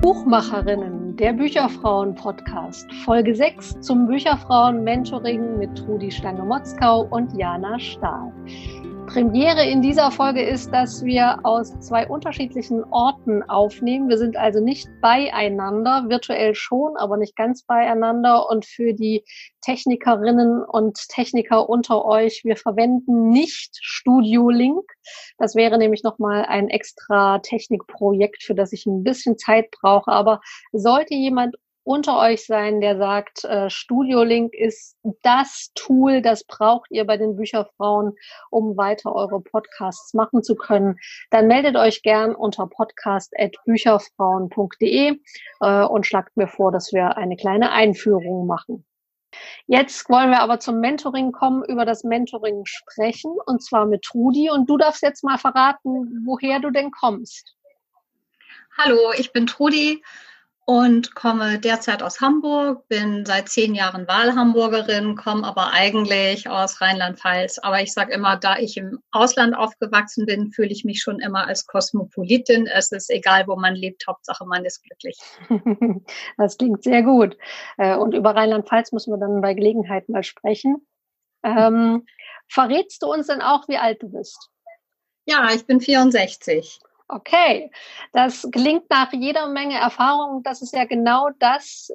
Buchmacherinnen, der Bücherfrauen-Podcast, Folge 6 zum Bücherfrauen-Mentoring mit Trudi Stange-Motzkau und Jana Stahl. Premiere in dieser Folge ist, dass wir aus zwei unterschiedlichen Orten aufnehmen. Wir sind also nicht beieinander, virtuell schon, aber nicht ganz beieinander. Und für die Technikerinnen und Techniker unter euch, wir verwenden nicht Studiolink. Das wäre nämlich nochmal ein extra Technikprojekt, für das ich ein bisschen Zeit brauche. Aber sollte jemand unter euch sein, der sagt, Studiolink ist das Tool, das braucht ihr bei den Bücherfrauen, um weiter eure Podcasts machen zu können, dann meldet euch gern unter podcast@bücherfrauen.de und schlagt mir vor, dass wir eine kleine Einführung machen. Jetzt wollen wir aber zum Mentoring kommen, über das Mentoring sprechen, und zwar mit Trudi. Und du darfst jetzt mal verraten, woher du denn kommst. Hallo, ich bin Trudi und komme derzeit aus Hamburg, bin seit 10 Jahren Wahlhamburgerin, komme aber eigentlich aus Rheinland-Pfalz. Aber ich sage immer, da ich im Ausland aufgewachsen bin, fühle ich mich schon immer als Kosmopolitin. Es ist egal, wo man lebt, Hauptsache man ist glücklich. Das klingt sehr gut. Und über Rheinland-Pfalz müssen wir dann bei Gelegenheit mal sprechen. Verrätst du uns denn auch, wie alt du bist? Ja, ich bin 64. Okay, das klingt nach jeder Menge Erfahrung. Das ist ja genau das,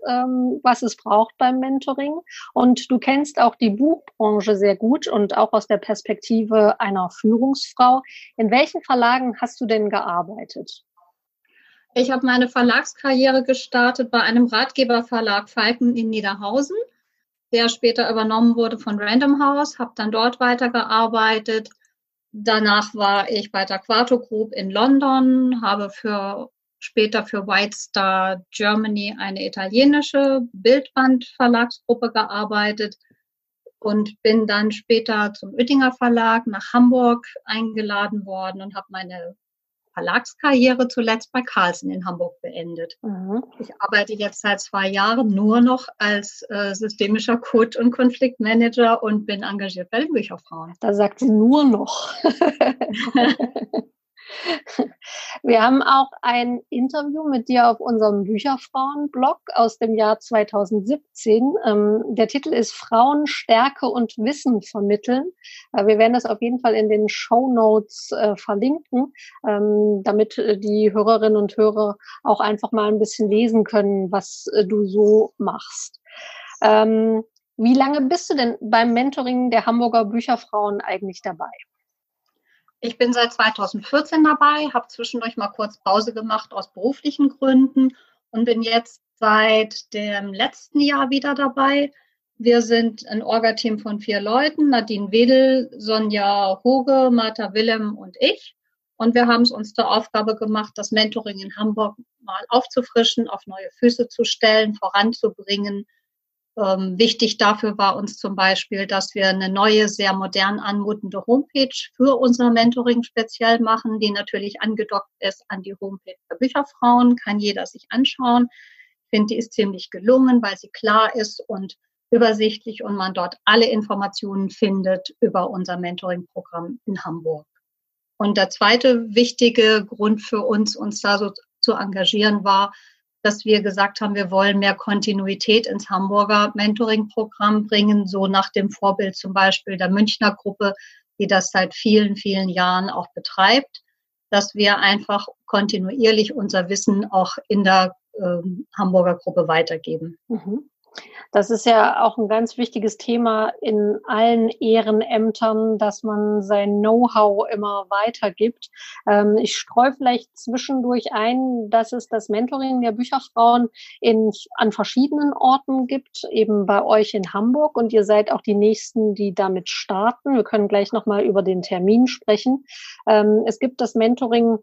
was es braucht beim Mentoring. Und du kennst auch die Buchbranche sehr gut und auch aus der Perspektive einer Führungsfrau. In welchen Verlagen hast du denn gearbeitet? Ich habe meine Verlagskarriere gestartet bei einem Ratgeberverlag Falken in Niederhausen, der später übernommen wurde von Random House, habe dann dort weitergearbeitet. Danach war ich bei der Quarto Group in London, habe später für White Star Germany, eine italienische Bildbandverlagsgruppe, gearbeitet und bin dann später zum Oettinger Verlag nach Hamburg eingeladen worden und habe meine Verlagskarriere zuletzt bei Carlsen in Hamburg beendet. Mhm. Ich arbeite jetzt seit 2 Jahren nur noch als systemischer Coach und Konfliktmanager und bin engagiert bei den Bücherfrauen. Da sagt sie nur noch. Wir haben auch ein Interview mit dir auf unserem Bücherfrauen-Blog aus dem Jahr 2017. Der Titel ist Frauen Stärke und Wissen vermitteln. Wir werden das auf jeden Fall in den Shownotes verlinken, damit die Hörerinnen und Hörer auch einfach mal ein bisschen lesen können, was du so machst. Wie lange bist du denn beim Mentoring der Hamburger Bücherfrauen eigentlich dabei? Ich bin seit 2014 dabei, habe zwischendurch mal kurz Pause gemacht aus beruflichen Gründen und bin jetzt seit dem letzten Jahr wieder dabei. Wir sind ein Orga-Team von 4 Leuten, Nadine Wedel, Sonja Hoge, Martha Willem und ich. Und wir haben es uns zur Aufgabe gemacht, das Mentoring in Hamburg mal aufzufrischen, auf neue Füße zu stellen, voranzubringen. Wichtig dafür war uns zum Beispiel, dass wir eine neue, sehr modern anmutende Homepage für unser Mentoring speziell machen, die natürlich angedockt ist an die Homepage der Bücherfrauen, kann jeder sich anschauen. Ich finde, die ist ziemlich gelungen, weil sie klar ist und übersichtlich und man dort alle Informationen findet über unser Mentoring-Programm in Hamburg. Und der zweite wichtige Grund für uns da so zu engagieren war, dass wir gesagt haben, wir wollen mehr Kontinuität ins Hamburger Mentoring-Programm bringen, so nach dem Vorbild zum Beispiel der Münchner Gruppe, die das seit vielen, vielen Jahren auch betreibt, dass wir einfach kontinuierlich unser Wissen auch in der Hamburger Gruppe weitergeben. Mhm. Das ist ja auch ein ganz wichtiges Thema in allen Ehrenämtern, dass man sein Know-how immer weitergibt. Ich streue vielleicht zwischendurch ein, dass es das Mentoring der Bücherfrauen an verschiedenen Orten gibt, eben bei euch in Hamburg, und ihr seid auch die Nächsten, die damit starten. Wir können gleich nochmal über den Termin sprechen. Es gibt das Mentoring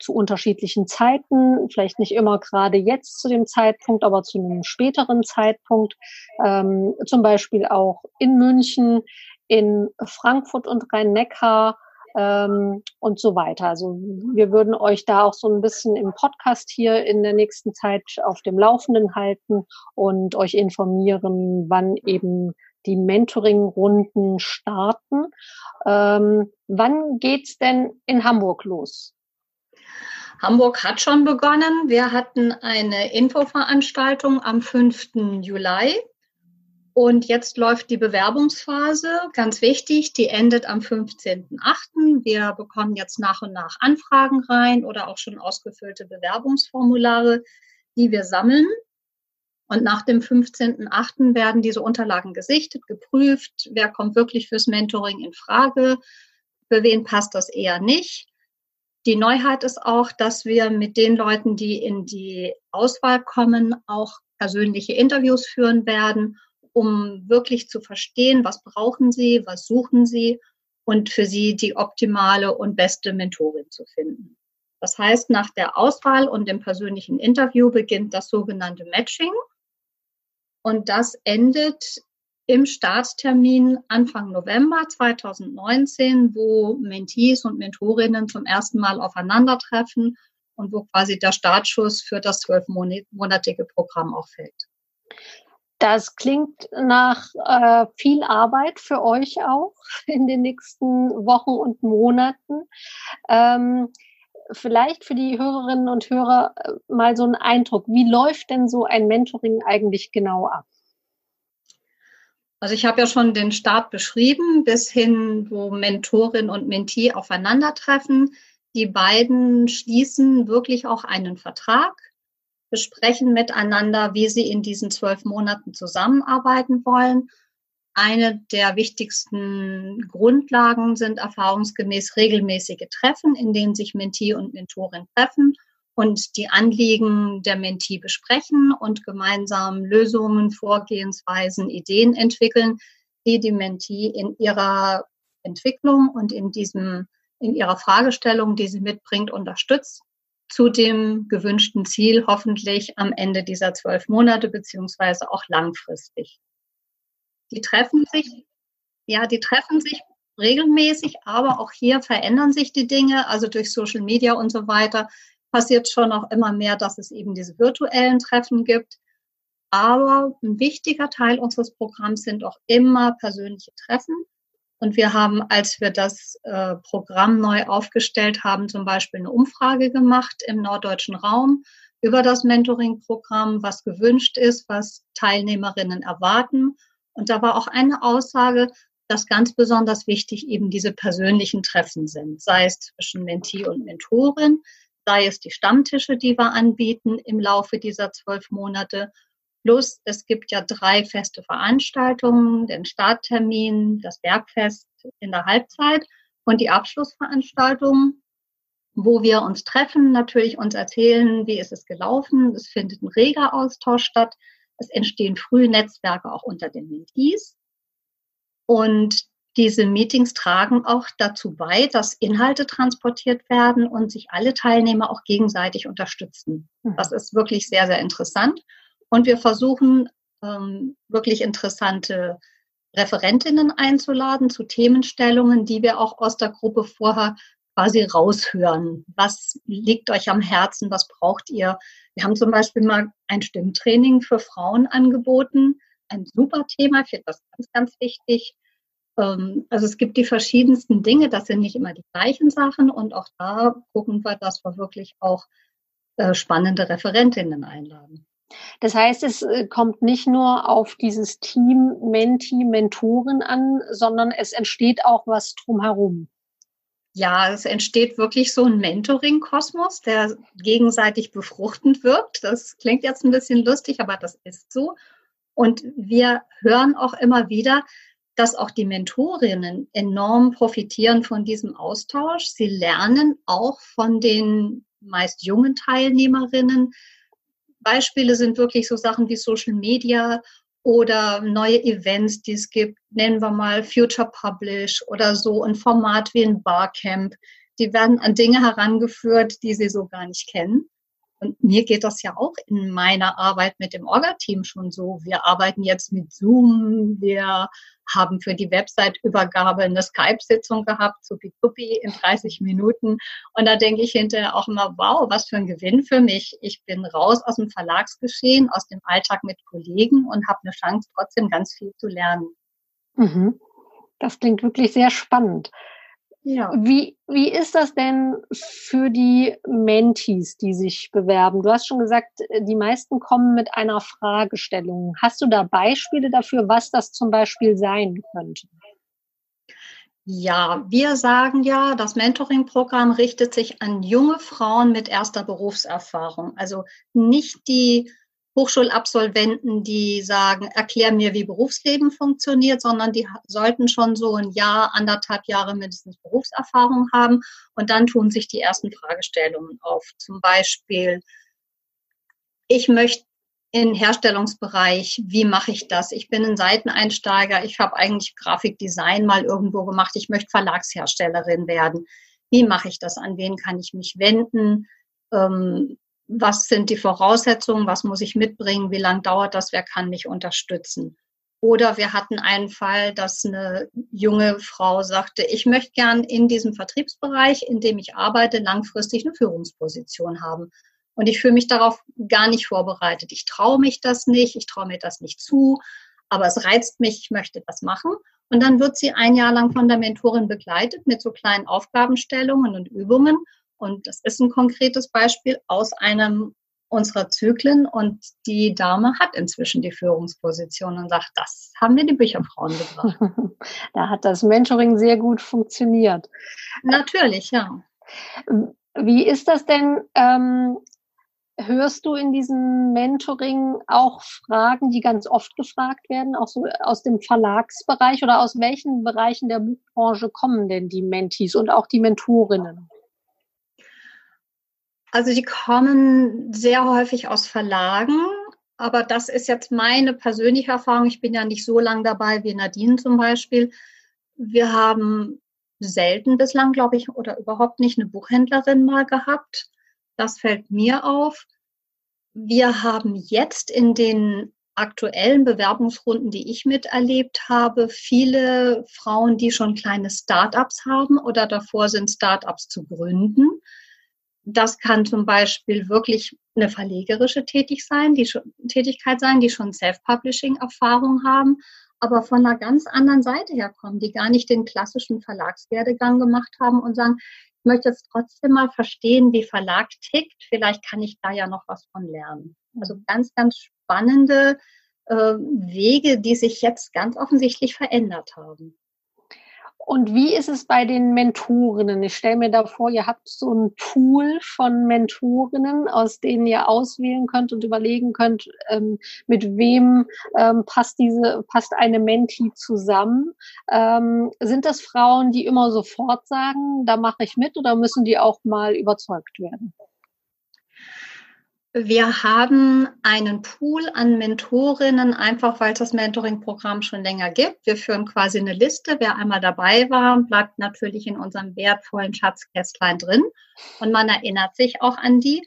zu unterschiedlichen Zeiten, vielleicht nicht immer gerade jetzt zu dem Zeitpunkt, aber zu einem späteren Zeitpunkt, zum Beispiel auch in München, in Frankfurt und Rhein-Neckar, und so weiter. Also wir würden euch da auch so ein bisschen im Podcast hier in der nächsten Zeit auf dem Laufenden halten und euch informieren, wann eben die Mentoring-Runden starten. Wann geht's denn in Hamburg los? Hamburg hat schon begonnen. Wir hatten eine Infoveranstaltung am 5. Juli. Und jetzt läuft die Bewerbungsphase, ganz wichtig, die endet am 15.08. Wir bekommen jetzt nach und nach Anfragen rein oder auch schon ausgefüllte Bewerbungsformulare, die wir sammeln. Und nach dem 15.08. werden diese Unterlagen gesichtet, geprüft, wer kommt wirklich fürs Mentoring in Frage, für wen passt das eher nicht. Die Neuheit ist auch, dass wir mit den Leuten, die in die Auswahl kommen, auch persönliche Interviews führen werden, um wirklich zu verstehen, was brauchen sie, was suchen sie und für sie die optimale und beste Mentorin zu finden. Das heißt, nach der Auswahl und dem persönlichen Interview beginnt das sogenannte Matching und das endet im Starttermin Anfang November 2019, wo Mentees und Mentorinnen zum ersten Mal aufeinandertreffen und wo quasi der Startschuss für das 12-monatige Programm auch fällt. Das klingt nach viel Arbeit für euch auch in den nächsten Wochen und Monaten. Vielleicht für die Hörerinnen und Hörer mal so einen Eindruck. Wie läuft denn so ein Mentoring eigentlich genau ab? Also ich habe ja schon den Start beschrieben, bis hin, wo Mentorin und Mentee aufeinandertreffen. Die beiden schließen wirklich auch einen Vertrag, besprechen miteinander, wie sie in diesen 12 Monaten zusammenarbeiten wollen. Eine der wichtigsten Grundlagen sind erfahrungsgemäß regelmäßige Treffen, in denen sich Mentee und Mentorin treffen und die Anliegen der Mentee besprechen und gemeinsam Lösungen, Vorgehensweisen, Ideen entwickeln, die die Mentee in ihrer Entwicklung und in ihrer Fragestellung, die sie mitbringt, unterstützt, zu dem gewünschten Ziel, hoffentlich am Ende dieser 12 Monate, beziehungsweise auch langfristig. Die treffen sich regelmäßig, aber auch hier verändern sich die Dinge, also durch Social Media und so weiter passiert schon auch immer mehr, dass es eben diese virtuellen Treffen gibt. Aber ein wichtiger Teil unseres Programms sind auch immer persönliche Treffen. Und wir haben, als wir das Programm neu aufgestellt haben, zum Beispiel eine Umfrage gemacht im norddeutschen Raum über das Mentoring-Programm, was gewünscht ist, was Teilnehmerinnen erwarten. Und da war auch eine Aussage, dass ganz besonders wichtig eben diese persönlichen Treffen sind, sei es zwischen Mentee und Mentorin, sei es die Stammtische, die wir anbieten im Laufe dieser 12 Monate. Plus, es gibt ja 3 feste Veranstaltungen, den Starttermin, das Bergfest in der Halbzeit und die Abschlussveranstaltung, wo wir uns treffen, natürlich uns erzählen, wie ist es gelaufen. Es findet ein reger Austausch statt. Es entstehen früh Netzwerke auch unter den Mentees. Und diese Meetings tragen auch dazu bei, dass Inhalte transportiert werden und sich alle Teilnehmer auch gegenseitig unterstützen. Das ist wirklich sehr, sehr interessant. Und wir versuchen, wirklich interessante Referentinnen einzuladen zu Themenstellungen, die wir auch aus der Gruppe vorher quasi raushören. Was liegt euch am Herzen? Was braucht ihr? Wir haben zum Beispiel mal ein Stimmtraining für Frauen angeboten. Ein super Thema, ich finde das ganz, ganz wichtig. Also es gibt die verschiedensten Dinge, das sind nicht immer die gleichen Sachen. Und auch da gucken wir, dass wir wirklich auch spannende Referentinnen einladen. Das heißt, es kommt nicht nur auf dieses Team Mentee, Mentorin an, sondern es entsteht auch was drumherum. Ja, es entsteht wirklich so ein Mentoring-Kosmos, der gegenseitig befruchtend wirkt. Das klingt jetzt ein bisschen lustig, aber das ist so. Und wir hören auch immer wieder, dass auch die Mentorinnen enorm profitieren von diesem Austausch. Sie lernen auch von den meist jungen Teilnehmerinnen. Beispiele sind wirklich so Sachen wie Social Media oder neue Events, die es gibt. Nennen wir mal Future Publish oder so ein Format wie ein Barcamp. Die werden an Dinge herangeführt, die sie so gar nicht kennen. Und mir geht das ja auch in meiner Arbeit mit dem Orga-Team schon so. Wir arbeiten jetzt mit Zoom, wir haben für die Website-Übergabe eine Skype-Sitzung gehabt, zuppi-zuppi, in 30 Minuten. Und da denke ich hinterher auch immer, wow, was für ein Gewinn für mich. Ich bin raus aus dem Verlagsgeschehen, aus dem Alltag mit Kollegen und habe eine Chance, trotzdem ganz viel zu lernen. Mhm. Das klingt wirklich sehr spannend. Ja. Wie ist das denn für die Mentees, die sich bewerben? Du hast schon gesagt, die meisten kommen mit einer Fragestellung. Hast du da Beispiele dafür, was das zum Beispiel sein könnte? Ja, wir sagen ja, das Mentoring-Programm richtet sich an junge Frauen mit erster Berufserfahrung. Also nicht die Hochschulabsolventen, die sagen, erklär mir, wie Berufsleben funktioniert, sondern die sollten schon so ein Jahr, 1,5 Jahre mindestens Berufserfahrung haben und dann tun sich die ersten Fragestellungen auf. Zum Beispiel, ich möchte in Herstellungsbereich, wie mache ich das? Ich bin ein Seiteneinsteiger, ich habe eigentlich Grafikdesign mal irgendwo gemacht, ich möchte Verlagsherstellerin werden. Wie mache ich das? An wen kann ich mich wenden? Was sind die Voraussetzungen, was muss ich mitbringen, wie lange dauert das, wer kann mich unterstützen? Oder wir hatten einen Fall, dass eine junge Frau sagte, ich möchte gern in diesem Vertriebsbereich, in dem ich arbeite, langfristig eine Führungsposition haben. Und ich fühle mich darauf gar nicht vorbereitet. Ich traue mich das nicht, ich traue mir das nicht zu, aber es reizt mich, ich möchte das machen. Und dann wird sie ein Jahr lang von der Mentorin begleitet mit so kleinen Aufgabenstellungen und Übungen. Und das ist ein konkretes Beispiel aus einem unserer Zyklen. Und die Dame hat inzwischen die Führungsposition und sagt, das haben mir die Bücherfrauen gebracht. Da hat das Mentoring sehr gut funktioniert. Natürlich, ja. Wie ist das denn? Hörst du in diesem Mentoring auch Fragen, die ganz oft gefragt werden, auch so aus dem Verlagsbereich? Oder aus welchen Bereichen der Buchbranche kommen denn die Mentees und auch die Mentorinnen? Also die kommen sehr häufig aus Verlagen, aber das ist jetzt meine persönliche Erfahrung. Ich bin ja nicht so lange dabei wie Nadine zum Beispiel. Wir haben selten bislang, glaube ich, oder überhaupt nicht eine Buchhändlerin mal gehabt. Das fällt mir auf. Wir haben jetzt in den aktuellen Bewerbungsrunden, die ich miterlebt habe, viele Frauen, die schon kleine Start-ups haben oder davor sind, Start-ups zu gründen. Das kann zum Beispiel wirklich eine verlegerische Tätigkeit sein, die schon Self-Publishing-Erfahrung haben, aber von einer ganz anderen Seite her kommen, die gar nicht den klassischen Verlagswerdegang gemacht haben und sagen, ich möchte jetzt trotzdem mal verstehen, wie Verlag tickt, vielleicht kann ich da ja noch was von lernen. Also ganz, ganz spannende Wege, die sich jetzt ganz offensichtlich verändert haben. Und wie ist es bei den Mentorinnen? Ich stelle mir da vor, ihr habt so ein Pool von Mentorinnen, aus denen ihr auswählen könnt und überlegen könnt, mit wem passt eine Mentee zusammen. Sind das Frauen, die immer sofort sagen, da mache ich mit, oder müssen die auch mal überzeugt werden? Wir haben einen Pool an Mentorinnen, einfach weil es das Mentoring-Programm schon länger gibt. Wir führen quasi eine Liste. Wer einmal dabei war, bleibt natürlich in unserem wertvollen Schatzkästlein drin. Und man erinnert sich auch an die.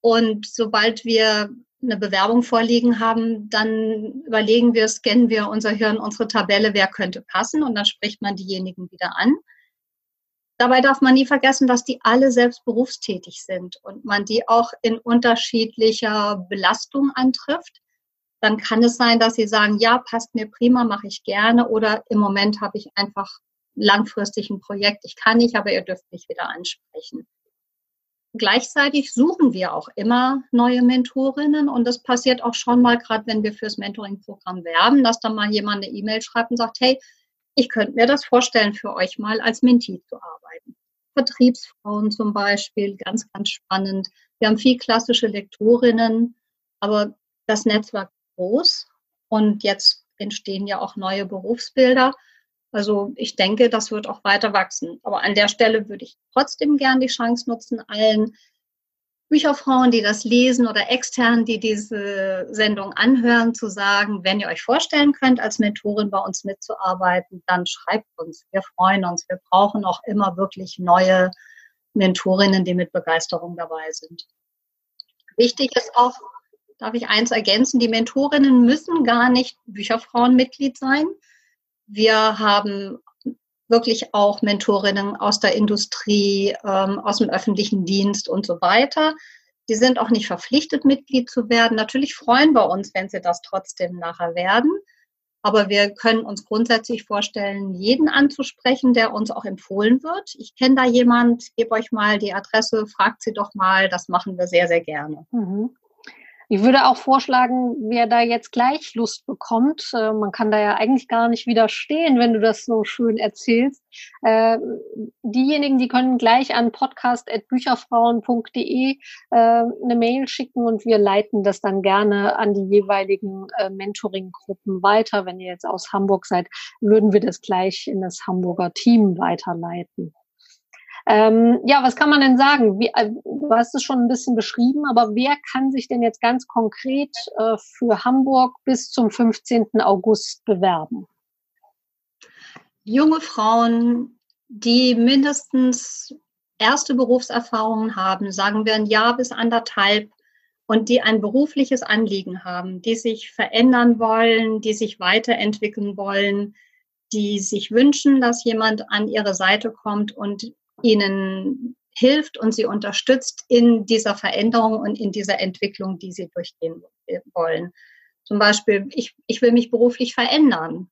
Und sobald wir eine Bewerbung vorliegen haben, dann überlegen wir, scannen wir unser Hirn, unsere Tabelle, wer könnte passen. Und dann spricht man diejenigen wieder an. Dabei darf man nie vergessen, dass die alle selbst berufstätig sind und man die auch in unterschiedlicher Belastung antrifft. Dann kann es sein, dass sie sagen, ja, passt mir prima, mache ich gerne, oder im Moment habe ich einfach langfristig ein Projekt, ich kann nicht, aber ihr dürft mich wieder ansprechen. Gleichzeitig suchen wir auch immer neue Mentorinnen und das passiert auch schon mal, gerade wenn wir fürs Mentoring-Programm werben, dass dann mal jemand eine E-Mail schreibt und sagt, hey, ich könnte mir das vorstellen, für euch mal als Mentee zu arbeiten. Vertriebsfrauen zum Beispiel, ganz, ganz spannend. Wir haben viel klassische Lektorinnen, aber das Netzwerk ist groß und jetzt entstehen ja auch neue Berufsbilder. Also ich denke, das wird auch weiter wachsen. Aber an der Stelle würde ich trotzdem gern die Chance nutzen, allen Bücherfrauen, die das lesen oder extern, die diese Sendung anhören, zu sagen, wenn ihr euch vorstellen könnt, als Mentorin bei uns mitzuarbeiten, dann schreibt uns. Wir freuen uns. Wir brauchen auch immer wirklich neue Mentorinnen, die mit Begeisterung dabei sind. Wichtig ist auch, darf ich eins ergänzen, die Mentorinnen müssen gar nicht Bücherfrauenmitglied sein. Wir haben wirklich auch Mentorinnen aus der Industrie, aus dem öffentlichen Dienst und so weiter. Die sind auch nicht verpflichtet, Mitglied zu werden. Natürlich freuen wir uns, wenn sie das trotzdem nachher werden. Aber wir können uns grundsätzlich vorstellen, jeden anzusprechen, der uns auch empfohlen wird. Ich kenne da jemand, gebe euch mal die Adresse, fragt sie doch mal. Das machen wir sehr, sehr gerne. Mhm. Ich würde auch vorschlagen, wer da jetzt gleich Lust bekommt, man kann da ja eigentlich gar nicht widerstehen, wenn du das so schön erzählst, diejenigen, die können gleich an podcast@bücherfrauen.de eine Mail schicken und wir leiten das dann gerne an die jeweiligen Mentoring-Gruppen weiter. Wenn ihr jetzt aus Hamburg seid, würden wir das gleich in das Hamburger Team weiterleiten. Ja, was kann man denn sagen? Du hast es schon ein bisschen beschrieben, aber wer kann sich denn jetzt ganz konkret für Hamburg bis zum 15. August bewerben? Junge Frauen, die mindestens erste Berufserfahrungen haben, sagen wir ein Jahr bis anderthalb, und die ein berufliches Anliegen haben, die sich verändern wollen, die sich weiterentwickeln wollen, die sich wünschen, dass jemand an ihre Seite kommt und ihnen hilft und sie unterstützt in dieser Veränderung und in dieser Entwicklung, die sie durchgehen wollen. Zum Beispiel, ich will mich beruflich verändern.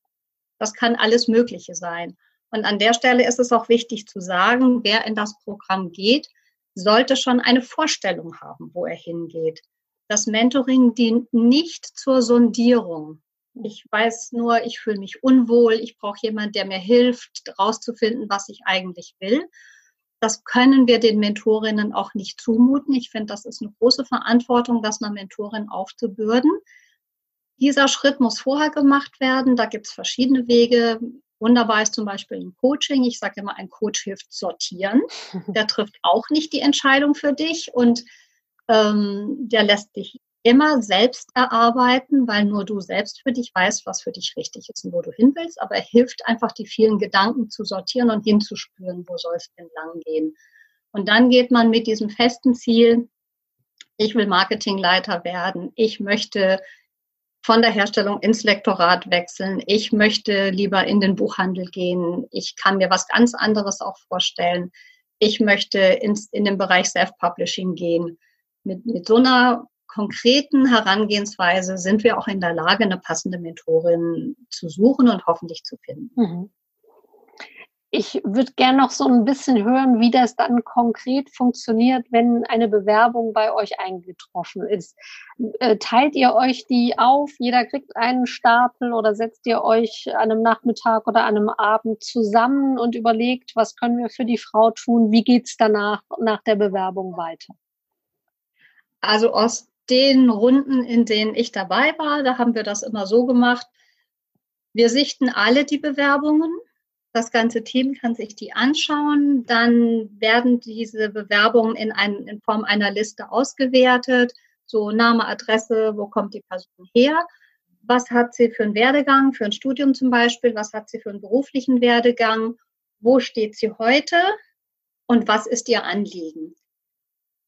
Das kann alles Mögliche sein. Und an der Stelle ist es auch wichtig zu sagen, wer in das Programm geht, sollte schon eine Vorstellung haben, wo er hingeht. Das Mentoring dient nicht zur Sondierung. Ich weiß nur, ich fühle mich unwohl, ich brauche jemanden, der mir hilft, rauszufinden, was ich eigentlich will. Das können wir den Mentorinnen auch nicht zumuten. Ich finde, das ist eine große Verantwortung, das einer Mentorin aufzubürden. Dieser Schritt muss vorher gemacht werden. Da gibt es verschiedene Wege. Wunderbar ist zum Beispiel ein Coaching. Ich sage immer, ein Coach hilft sortieren. Der trifft auch nicht die Entscheidung für dich und der lässt dich immer selbst erarbeiten, weil nur du selbst für dich weißt, was für dich richtig ist und wo du hin willst. Aber er hilft einfach, die vielen Gedanken zu sortieren und hinzuspüren, wo soll es denn lang gehen. Und dann geht man mit diesem festen Ziel, ich will Marketingleiter werden, ich möchte von der Herstellung ins Lektorat wechseln, ich möchte lieber in den Buchhandel gehen, ich kann mir was ganz anderes auch vorstellen, ich möchte in den Bereich Self-Publishing gehen. Mit so einer konkreten Herangehensweise sind wir auch in der Lage, eine passende Mentorin zu suchen und hoffentlich zu finden. Ich würde gerne noch so ein bisschen hören, wie das dann konkret funktioniert, wenn eine Bewerbung bei euch eingetroffen ist. Teilt ihr euch die auf? Jeder kriegt einen Stapel oder setzt ihr euch an einem Nachmittag oder an einem Abend zusammen und überlegt, was können wir für die Frau tun? Wie geht es danach, nach der Bewerbung weiter? Also aus den Runden, in denen ich dabei war, da haben wir das immer so gemacht. Wir sichten alle die Bewerbungen. Das ganze Team kann sich die anschauen. Dann werden diese Bewerbungen in Form einer Liste ausgewertet. So Name, Adresse, wo kommt die Person her? Was hat sie für einen Werdegang, für ein Studium zum Beispiel? Was hat sie für einen beruflichen Werdegang? Wo steht sie heute? Und was ist ihr Anliegen?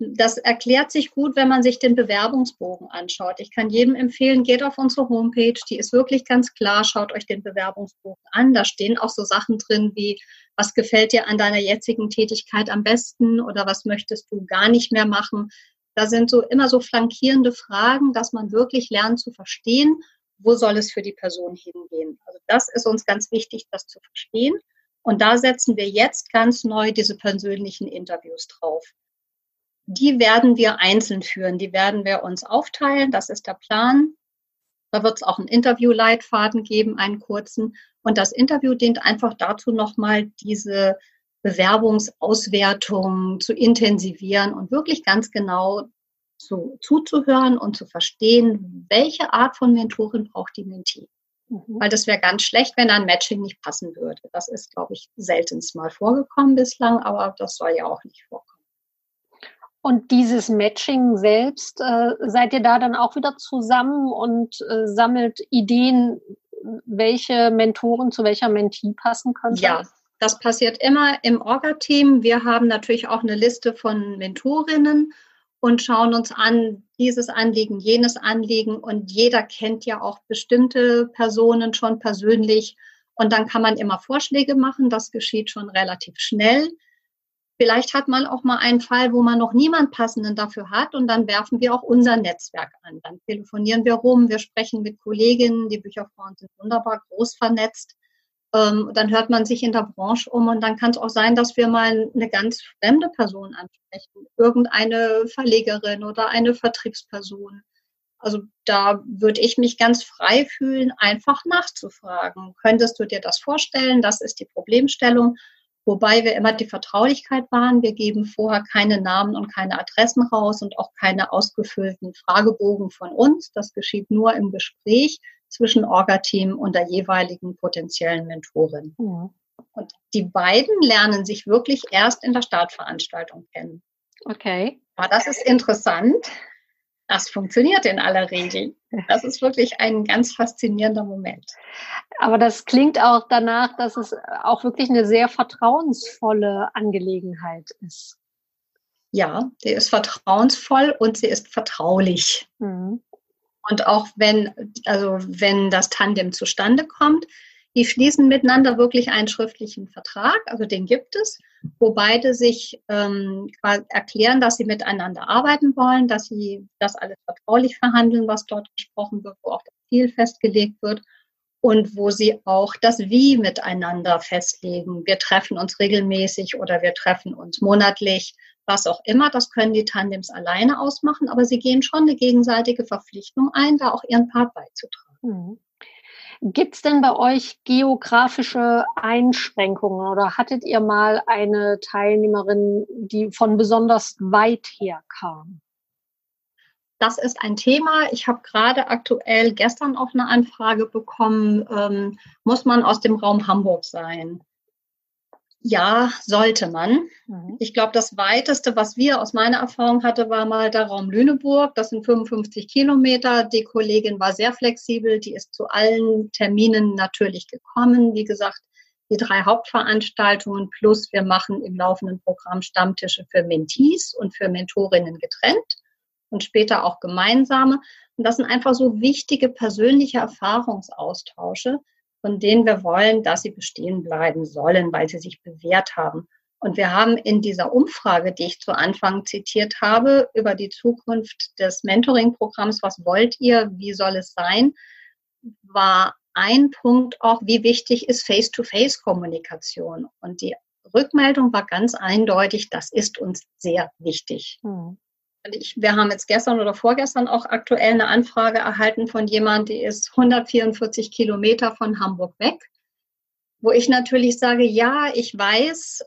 Das erklärt sich gut, wenn man sich den Bewerbungsbogen anschaut. Ich kann jedem empfehlen, geht auf unsere Homepage, die ist wirklich ganz klar, schaut euch den Bewerbungsbogen an. Da stehen auch so Sachen drin wie, was gefällt dir an deiner jetzigen Tätigkeit am besten oder was möchtest du gar nicht mehr machen. Da sind so immer so flankierende Fragen, dass man wirklich lernt zu verstehen, wo soll es für die Person hingehen. Also das ist uns ganz wichtig, das zu verstehen. Und da setzen wir jetzt ganz neu diese persönlichen Interviews drauf. Die werden wir einzeln führen, die werden wir uns aufteilen, das ist der Plan. Da wird es auch einen Interviewleitfaden geben, einen kurzen. Und das Interview dient einfach dazu, nochmal diese Bewerbungsauswertung zu intensivieren und wirklich ganz genau zuzuhören und zu verstehen, welche Art von Mentorin braucht die Mentee. Weil das wäre ganz schlecht, wenn ein Matching nicht passen würde. Das ist, glaube ich, seltenst mal vorgekommen bislang, aber das soll ja auch nicht vorkommen. Und dieses Matching selbst, seid ihr da dann auch wieder zusammen und sammelt Ideen, welche Mentoren zu welcher Mentee passen können? Ja, das passiert immer im Orga-Team. Wir haben natürlich auch eine Liste von Mentorinnen und schauen uns an, dieses Anliegen, jenes Anliegen, und jeder kennt ja auch bestimmte Personen schon persönlich und dann kann man immer Vorschläge machen, das geschieht schon relativ schnell. Vielleicht hat man auch mal einen Fall, wo man noch niemand passenden dafür hat, und dann werfen wir auch unser Netzwerk an. Dann telefonieren wir rum, wir sprechen mit Kolleginnen, die Bücherfrauen sind wunderbar groß vernetzt. Dann hört man sich in der Branche um und dann kann es auch sein, dass wir mal eine ganz fremde Person ansprechen. Irgendeine Verlegerin oder eine Vertriebsperson. Also da würde ich mich ganz frei fühlen, einfach nachzufragen. Könntest du dir das vorstellen? Das ist die Problemstellung. Wobei wir immer die Vertraulichkeit wahren. Wir geben vorher keine Namen und keine Adressen raus und auch keine ausgefüllten Fragebogen von uns. Das geschieht nur im Gespräch zwischen Orga-Team und der jeweiligen potenziellen Mentorin. Ja. Und die beiden lernen sich wirklich erst in der Startveranstaltung kennen. Okay. Aber das ist interessant. Das funktioniert in aller Regel. Das ist wirklich ein ganz faszinierender Moment. Aber das klingt auch danach, dass es auch wirklich eine sehr vertrauensvolle Angelegenheit ist. Ja, die ist vertrauensvoll und sie ist vertraulich. Mhm. Und auch wenn das Tandem zustande kommt, die schließen miteinander wirklich einen schriftlichen Vertrag, also den gibt es, wo beide sich erklären, dass sie miteinander arbeiten wollen, dass sie das alles vertraulich verhandeln, was dort gesprochen wird, wo auch das Ziel festgelegt wird und wo sie auch das Wie miteinander festlegen. Wir treffen uns regelmäßig oder wir treffen uns monatlich, was auch immer. Das können die Tandems alleine ausmachen, aber sie gehen schon eine gegenseitige Verpflichtung ein, da auch ihren Part beizutragen. Mhm. Gibt es denn bei euch geografische Einschränkungen oder hattet ihr mal eine Teilnehmerin, die von besonders weit her kam? Das ist ein Thema. Ich habe gerade aktuell gestern auch eine Anfrage bekommen, muss man aus dem Raum Hamburg sein? Ja, sollte man. Mhm. Ich glaube, das Weiteste, was wir aus meiner Erfahrung hatte, war mal der Raum Lüneburg. Das sind 55 Kilometer. Die Kollegin war sehr flexibel. Die ist zu allen Terminen natürlich gekommen. Wie gesagt, die 3 Hauptveranstaltungen plus wir machen im laufenden Programm Stammtische für Mentees und für Mentorinnen getrennt und später auch gemeinsame. Und das sind einfach so wichtige persönliche Erfahrungsaustausche, von denen wir wollen, dass sie bestehen bleiben sollen, weil sie sich bewährt haben. Und wir haben in dieser Umfrage, die ich zu Anfang zitiert habe, über die Zukunft des Mentoring-Programms, was wollt ihr, wie soll es sein, war ein Punkt auch, wie wichtig ist Face-to-Face-Kommunikation. Und die Rückmeldung war ganz eindeutig, das ist uns sehr wichtig. Hm. Wir haben jetzt gestern oder vorgestern auch aktuell eine Anfrage erhalten von jemandem, die ist 144 Kilometer von Hamburg weg, wo ich natürlich sage, ja, ich weiß,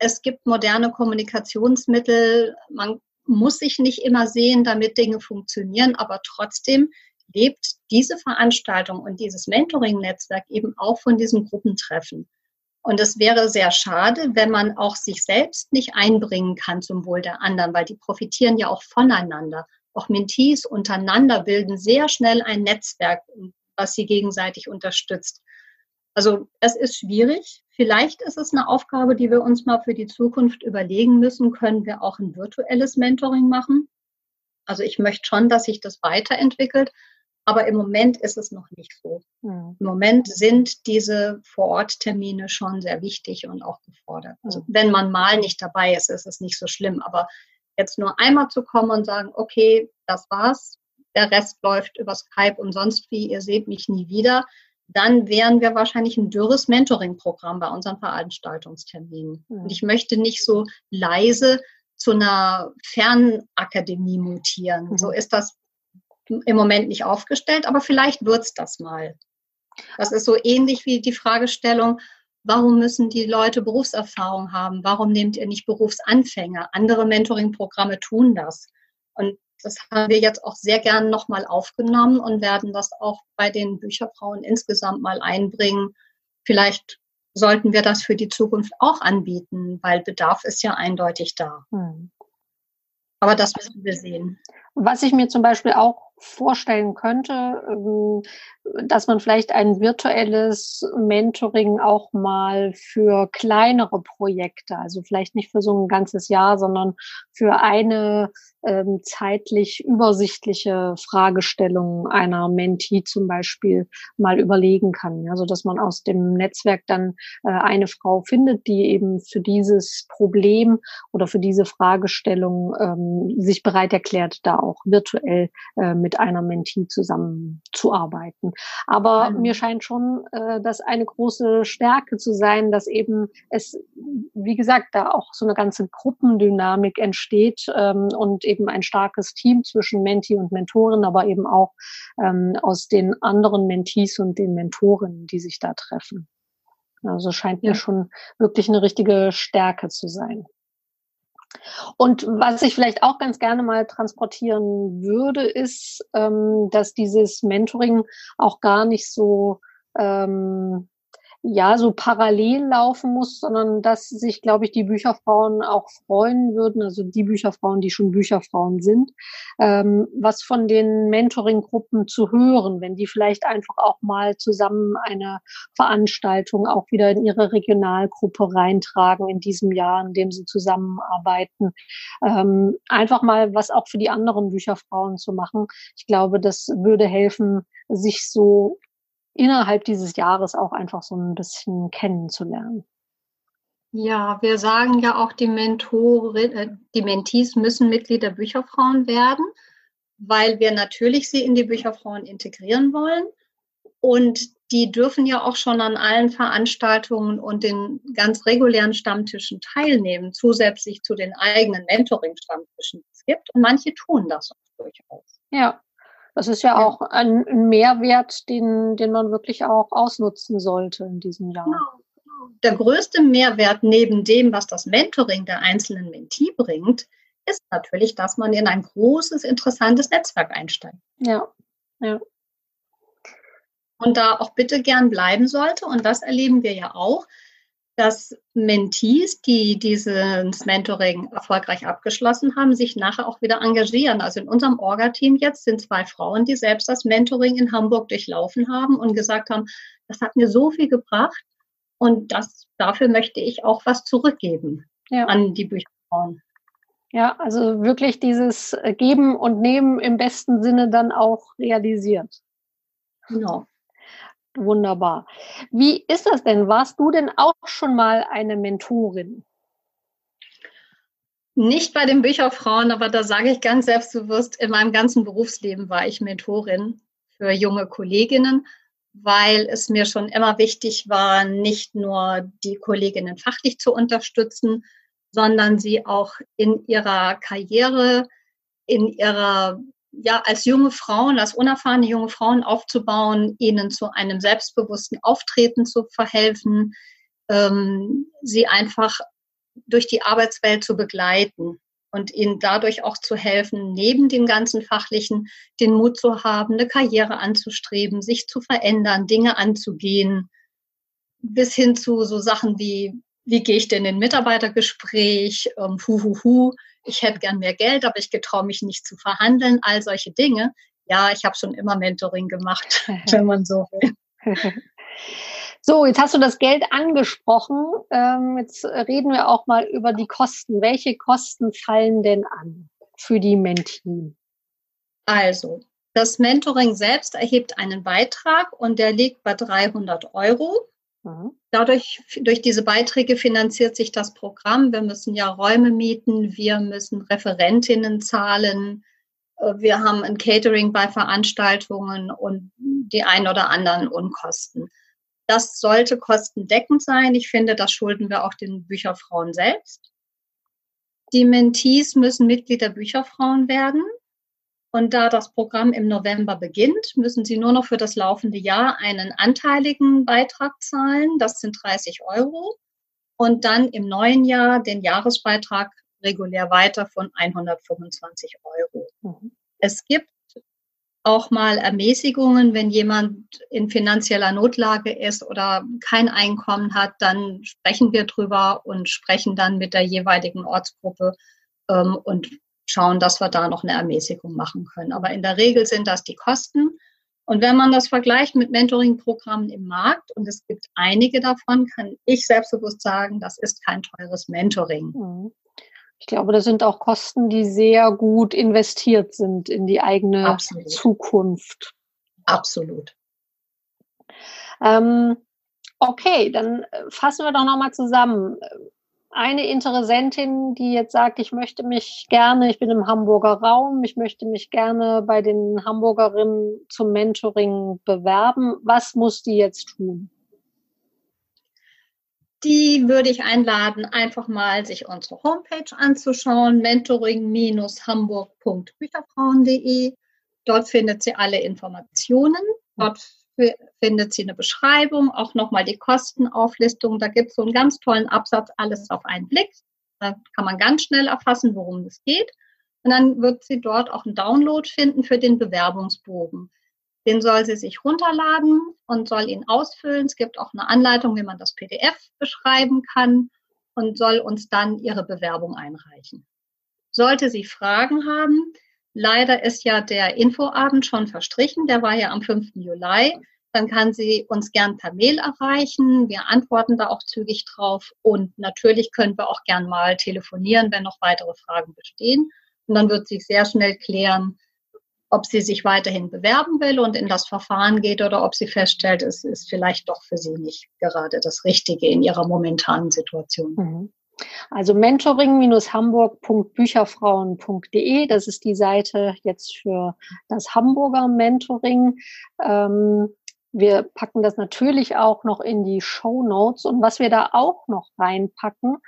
es gibt moderne Kommunikationsmittel, man muss sich nicht immer sehen, damit Dinge funktionieren, aber trotzdem lebt diese Veranstaltung und dieses Mentoring-Netzwerk eben auch von diesen Gruppentreffen. Und es wäre sehr schade, wenn man auch sich selbst nicht einbringen kann zum Wohl der anderen, weil die profitieren ja auch voneinander. Auch Mentees untereinander bilden sehr schnell ein Netzwerk, was sie gegenseitig unterstützt. Also es ist schwierig. Vielleicht ist es eine Aufgabe, die wir uns mal für die Zukunft überlegen müssen. Können wir auch ein virtuelles Mentoring machen? Also ich möchte schon, dass sich das weiterentwickelt. Aber im Moment ist es noch nicht so. Ja. Im Moment sind diese Vor-Ort-Termine schon sehr wichtig und auch gefordert. Also wenn man mal nicht dabei ist, ist es nicht so schlimm. Aber jetzt nur einmal zu kommen und sagen, okay, das war's, der Rest läuft über Skype und sonst wie, ihr seht mich nie wieder, dann wären wir wahrscheinlich ein dürres Mentoring-Programm bei unseren Veranstaltungsterminen. Ja. Und ich möchte nicht so leise zu einer Fernakademie mutieren. Ja. So ist das im Moment nicht aufgestellt, aber vielleicht wird es das mal. Das ist so ähnlich wie die Fragestellung, warum müssen die Leute Berufserfahrung haben? Warum nehmt ihr nicht Berufsanfänger? Andere Mentoring-Programme tun das. Und das haben wir jetzt auch sehr gern nochmal aufgenommen und werden das auch bei den Bücherfrauen insgesamt mal einbringen. Vielleicht sollten wir das für die Zukunft auch anbieten, weil Bedarf ist ja eindeutig da. Hm. Aber das müssen wir sehen. Was ich mir zum Beispiel auch vorstellen könnte, dass man vielleicht ein virtuelles Mentoring auch mal für kleinere Projekte, also vielleicht nicht für so ein ganzes Jahr, sondern für eine zeitlich übersichtliche Fragestellung einer Mentee zum Beispiel mal überlegen kann. Also dass man aus dem Netzwerk dann eine Frau findet, die eben für dieses Problem oder für diese Fragestellung sich bereit erklärt, da auch virtuell mit einer Mentee zusammenzuarbeiten. Aber mir scheint schon, dass eine große Stärke zu sein, dass eben es, wie gesagt, da auch so eine ganze Gruppendynamik entsteht und eben ein starkes Team zwischen Mentee und Mentorin, aber eben auch aus den anderen Mentees und den Mentorinnen, die sich da treffen. Also scheint mir schon wirklich eine richtige Stärke zu sein. Und was ich vielleicht auch ganz gerne mal transportieren würde, ist, dass dieses Mentoring auch gar nicht so so parallel laufen muss, sondern dass sich, glaube ich, die Bücherfrauen auch freuen würden, also die Bücherfrauen, die schon Bücherfrauen sind, was von den Mentoring-Gruppen zu hören, wenn die vielleicht einfach auch mal zusammen eine Veranstaltung auch wieder in ihre Regionalgruppe reintragen in diesem Jahr, in dem sie zusammenarbeiten. Einfach mal was auch für die anderen Bücherfrauen zu machen. Ich glaube, das würde helfen, sich so innerhalb dieses Jahres auch einfach so ein bisschen kennenzulernen. Ja, wir sagen ja auch, die Mentees müssen Mitglieder Bücherfrauen werden, weil wir natürlich sie in die Bücherfrauen integrieren wollen. Und die dürfen ja auch schon an allen Veranstaltungen und den ganz regulären Stammtischen teilnehmen, zusätzlich zu den eigenen Mentoring-Stammtischen, die es gibt. Und manche tun das auch durchaus. Ja. Das ist ja auch ein Mehrwert, den man wirklich auch ausnutzen sollte in diesem Jahr. Genau. Der größte Mehrwert neben dem, was das Mentoring der einzelnen Mentee bringt, ist natürlich, dass man in ein großes, interessantes Netzwerk einsteigt. Ja. Und da auch bitte gern bleiben sollte, und das erleben wir ja auch, dass Mentees, die dieses Mentoring erfolgreich abgeschlossen haben, sich nachher auch wieder engagieren. Also in unserem Orga-Team jetzt sind 2 Frauen, die selbst das Mentoring in Hamburg durchlaufen haben und gesagt haben, das hat mir so viel gebracht und dafür möchte ich auch was zurückgeben an die Bücherfrauen. Ja, also wirklich dieses Geben und Nehmen im besten Sinne dann auch realisiert. Genau. Wunderbar. Wie ist das denn? Warst du denn auch schon mal eine Mentorin? Nicht bei den Bücherfrauen, aber da sage ich ganz selbstbewusst, in meinem ganzen Berufsleben war ich Mentorin für junge Kolleginnen, weil es mir schon immer wichtig war, nicht nur die Kolleginnen fachlich zu unterstützen, sondern sie auch in ihrer Karriere, als junge Frauen, als unerfahrene junge Frauen aufzubauen, ihnen zu einem selbstbewussten Auftreten zu verhelfen, sie einfach durch die Arbeitswelt zu begleiten und ihnen dadurch auch zu helfen, neben dem ganzen Fachlichen den Mut zu haben, eine Karriere anzustreben, sich zu verändern, Dinge anzugehen, bis hin zu so Sachen wie, wie gehe ich denn in ein Mitarbeitergespräch, ich hätte gern mehr Geld, aber ich getraue mich nicht zu verhandeln, all solche Dinge. Ja, ich habe schon immer Mentoring gemacht, wenn man so will. So, jetzt hast du das Geld angesprochen. Jetzt reden wir auch mal über die Kosten. Welche Kosten fallen denn an für die Mentee? Also, das Mentoring selbst erhebt einen Beitrag und der liegt bei 300 €. Durch diese Beiträge finanziert sich das Programm. Wir müssen ja Räume mieten, wir müssen Referentinnen zahlen, wir haben ein Catering bei Veranstaltungen und die ein oder anderen Unkosten. Das sollte kostendeckend sein. Ich finde, das schulden wir auch den Bücherfrauen selbst. Die Mentees müssen Mitglieder Bücherfrauen werden. Und da das Programm im November beginnt, müssen Sie nur noch für das laufende Jahr einen anteiligen Beitrag zahlen. Das sind 30 €. Und dann im neuen Jahr den Jahresbeitrag regulär weiter von 125 €. Mhm. Es gibt auch mal Ermäßigungen, wenn jemand in finanzieller Notlage ist oder kein Einkommen hat, dann sprechen wir drüber und sprechen dann mit der jeweiligen Ortsgruppe und schauen, dass wir da noch eine Ermäßigung machen können. Aber in der Regel sind das die Kosten. Und wenn man das vergleicht mit Mentoring-Programmen im Markt, und es gibt einige davon, kann ich selbstbewusst sagen, das ist kein teures Mentoring. Ich glaube, das sind auch Kosten, die sehr gut investiert sind in die eigene Absolut. Zukunft. Absolut. Okay, dann fassen wir doch nochmal zusammen. Eine Interessentin, die jetzt sagt, ich bin im Hamburger Raum, ich möchte mich gerne bei den Hamburgerinnen zum Mentoring bewerben. Was muss die jetzt tun? Die würde ich einladen, einfach mal sich unsere Homepage anzuschauen, mentoring-hamburg.bücherfrauen.de. Dort findet sie alle Informationen. Dort findet sie eine Beschreibung, auch nochmal die Kostenauflistung. Da gibt es so einen ganz tollen Absatz, alles auf einen Blick. Da kann man ganz schnell erfassen, worum es geht. Und dann wird sie dort auch einen Download finden für den Bewerbungsbogen. Den soll sie sich runterladen und soll ihn ausfüllen. Es gibt auch eine Anleitung, wie man das PDF beschreiben kann, und soll uns dann ihre Bewerbung einreichen. Sollte sie Fragen haben, leider ist ja der Infoabend schon verstrichen, der war ja am 5. Juli. Dann kann sie uns gern per Mail erreichen. Wir antworten da auch zügig drauf. Und natürlich können wir auch gern mal telefonieren, wenn noch weitere Fragen bestehen. Und dann wird sich sehr schnell klären, ob sie sich weiterhin bewerben will und in das Verfahren geht oder ob sie feststellt, es ist vielleicht doch für sie nicht gerade das Richtige in ihrer momentanen Situation. Mhm. Also mentoring-hamburg.bücherfrauen.de, das ist die Seite jetzt für das Hamburger Mentoring. Wir packen das natürlich auch noch in die Shownotes, und was wir da auch noch reinpacken,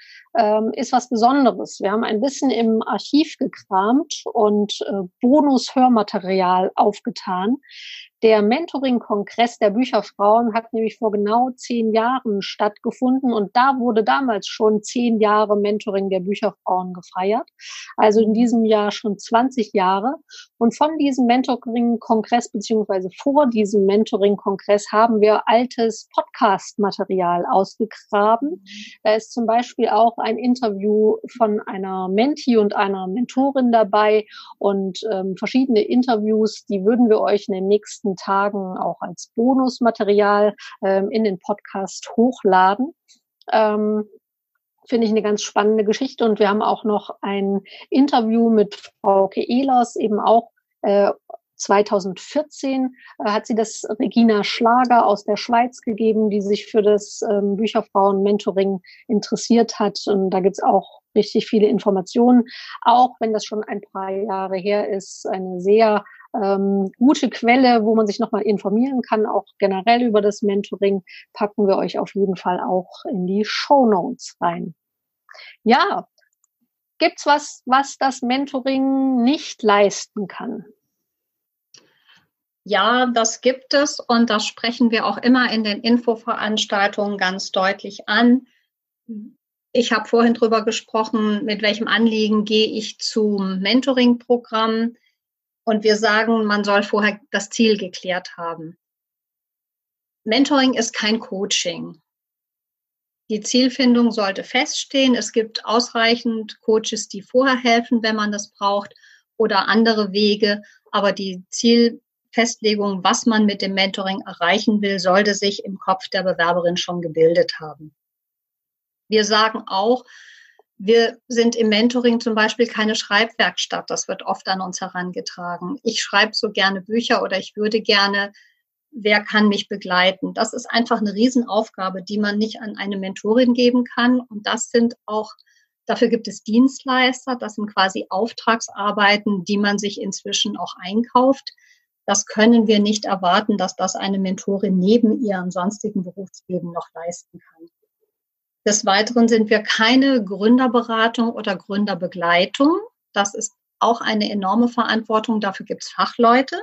ist was Besonderes. Wir haben ein bisschen im Archiv gekramt und Bonus-Hörmaterial aufgetan. Der Mentoring-Kongress der Bücherfrauen hat nämlich vor genau 10 Jahren stattgefunden, und da wurde damals schon 10 Jahre Mentoring der Bücherfrauen gefeiert. Also in diesem Jahr schon 20 Jahre. Und von diesem Mentoring-Kongress beziehungsweise vor diesem Mentoring-Kongress haben wir altes Podcast-Material ausgegraben. Da ist zum Beispiel auch ein Interview von einer Mentee und einer Mentorin dabei und verschiedene Interviews, die würden wir euch in den nächsten Tagen auch als Bonusmaterial in den Podcast hochladen. Finde ich eine ganz spannende Geschichte, und wir haben auch noch ein Interview mit Frau Keelos, eben auch 2014 hat sie das Regina Schlager aus der Schweiz gegeben, die sich für das Bücherfrauen-Mentoring interessiert hat, und da gibt es auch richtig viele Informationen, auch wenn das schon ein paar Jahre her ist, eine sehr gute Quelle, wo man sich nochmal informieren kann, auch generell über das Mentoring, packen wir euch auf jeden Fall auch in die Shownotes rein. Ja, gibt's was, was das Mentoring nicht leisten kann? Ja, das gibt es, und das sprechen wir auch immer in den Infoveranstaltungen ganz deutlich an. Ich habe vorhin drüber gesprochen, mit welchem Anliegen gehe ich zum Mentoring-Programm. Und wir sagen, man soll vorher das Ziel geklärt haben. Mentoring ist kein Coaching. Die Zielfindung sollte feststehen. Es gibt ausreichend Coaches, die vorher helfen, wenn man das braucht, oder andere Wege. Aber die Zielfestlegung, was man mit dem Mentoring erreichen will, sollte sich im Kopf der Bewerberin schon gebildet haben. Wir sagen auch, wir sind im Mentoring zum Beispiel keine Schreibwerkstatt. Das wird oft an uns herangetragen. Ich schreibe so gerne Bücher oder ich würde gerne, wer kann mich begleiten? Das ist einfach eine Riesenaufgabe, die man nicht an eine Mentorin geben kann. Und das sind auch, dafür gibt es Dienstleister, das sind quasi Auftragsarbeiten, die man sich inzwischen auch einkauft. Das können wir nicht erwarten, dass das eine Mentorin neben ihrem sonstigen Berufsleben noch leisten kann. Des Weiteren sind wir keine Gründerberatung oder Gründerbegleitung. Das ist auch eine enorme Verantwortung. Dafür gibt es Fachleute.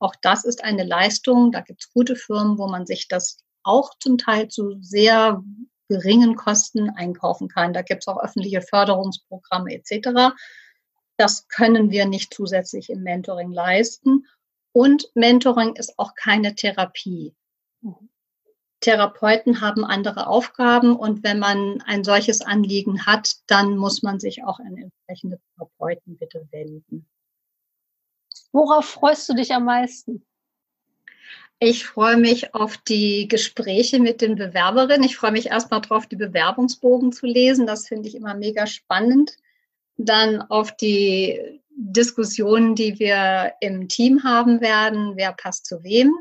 Auch das ist eine Leistung. Da gibt es gute Firmen, wo man sich das auch zum Teil zu sehr geringen Kosten einkaufen kann. Da gibt es auch öffentliche Förderungsprogramme etc. Das können wir nicht zusätzlich im Mentoring leisten. Und Mentoring ist auch keine Therapie. Therapeuten haben andere Aufgaben, und wenn man ein solches Anliegen hat, dann muss man sich auch an entsprechende Therapeuten bitte wenden. Worauf freust du dich am meisten? Ich freue mich auf die Gespräche mit den Bewerberinnen. Ich freue mich erstmal drauf, die Bewerbungsbogen zu lesen. Das finde ich immer mega spannend. Dann auf die Diskussionen, die wir im Team haben werden. Wer passt zu wem?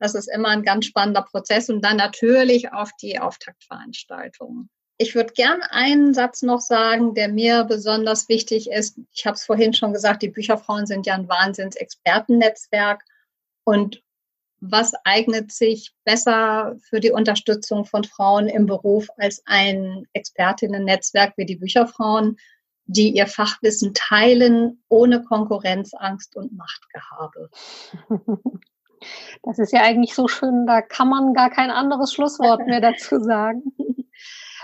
Das ist immer ein ganz spannender Prozess. Und dann natürlich auf die Auftaktveranstaltungen. Ich würde gern einen Satz noch sagen, der mir besonders wichtig ist. Ich habe es vorhin schon gesagt, die Bücherfrauen sind ja ein Wahnsinns-Expertennetzwerk. Und was eignet sich besser für die Unterstützung von Frauen im Beruf als ein Expertinnen-Netzwerk wie die Bücherfrauen, die ihr Fachwissen teilen, ohne Konkurrenzangst und Machtgehabe? Das ist ja eigentlich so schön, da kann man gar kein anderes Schlusswort mehr dazu sagen.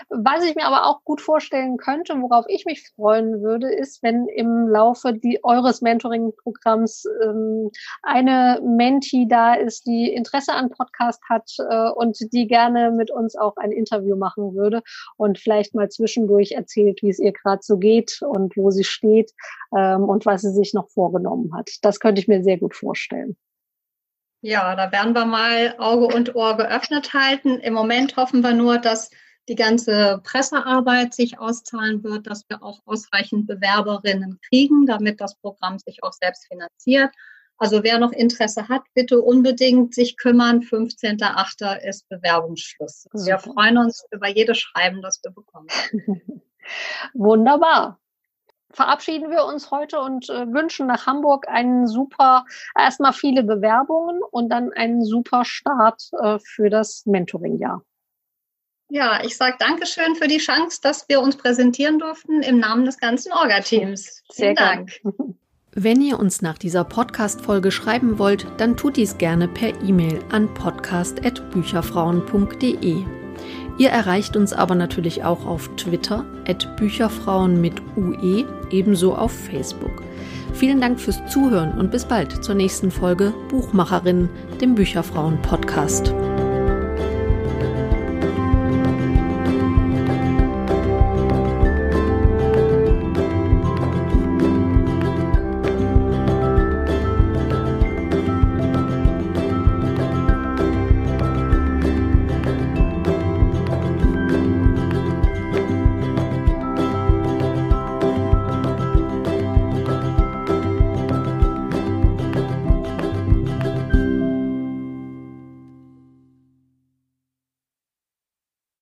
Was ich mir aber auch gut vorstellen könnte, worauf ich mich freuen würde, ist, wenn im Laufe eures Mentoring-Programms eine Mentee da ist, die Interesse an Podcast hat und die gerne mit uns auch ein Interview machen würde und vielleicht mal zwischendurch erzählt, wie es ihr gerade so geht und wo sie steht und was sie sich noch vorgenommen hat. Das könnte ich mir sehr gut vorstellen. Ja, da werden wir mal Auge und Ohr geöffnet halten. Im Moment hoffen wir nur, dass die ganze Pressearbeit sich auszahlen wird, dass wir auch ausreichend Bewerberinnen kriegen, damit das Programm sich auch selbst finanziert. Also wer noch Interesse hat, bitte unbedingt sich kümmern. 15.8. ist Bewerbungsschluss. Wir freuen uns über jedes Schreiben, das wir bekommen. Wunderbar. Verabschieden wir uns heute und wünschen nach Hamburg einen super, erstmal viele Bewerbungen und dann einen super Start für das Mentoring-Jahr. Ja, ich sage Dankeschön für die Chance, dass wir uns präsentieren durften im Namen des ganzen Orga-Teams. Vielen Dank. Wenn ihr uns nach dieser Podcast-Folge schreiben wollt, dann tut dies gerne per E-Mail an podcast@bücherfrauen.de. Ihr erreicht uns aber natürlich auch auf Twitter @bücherfrauen mit UE, ebenso auf Facebook. Vielen Dank fürs Zuhören und bis bald zur nächsten Folge Buchmacherinnen, dem Bücherfrauen-Podcast.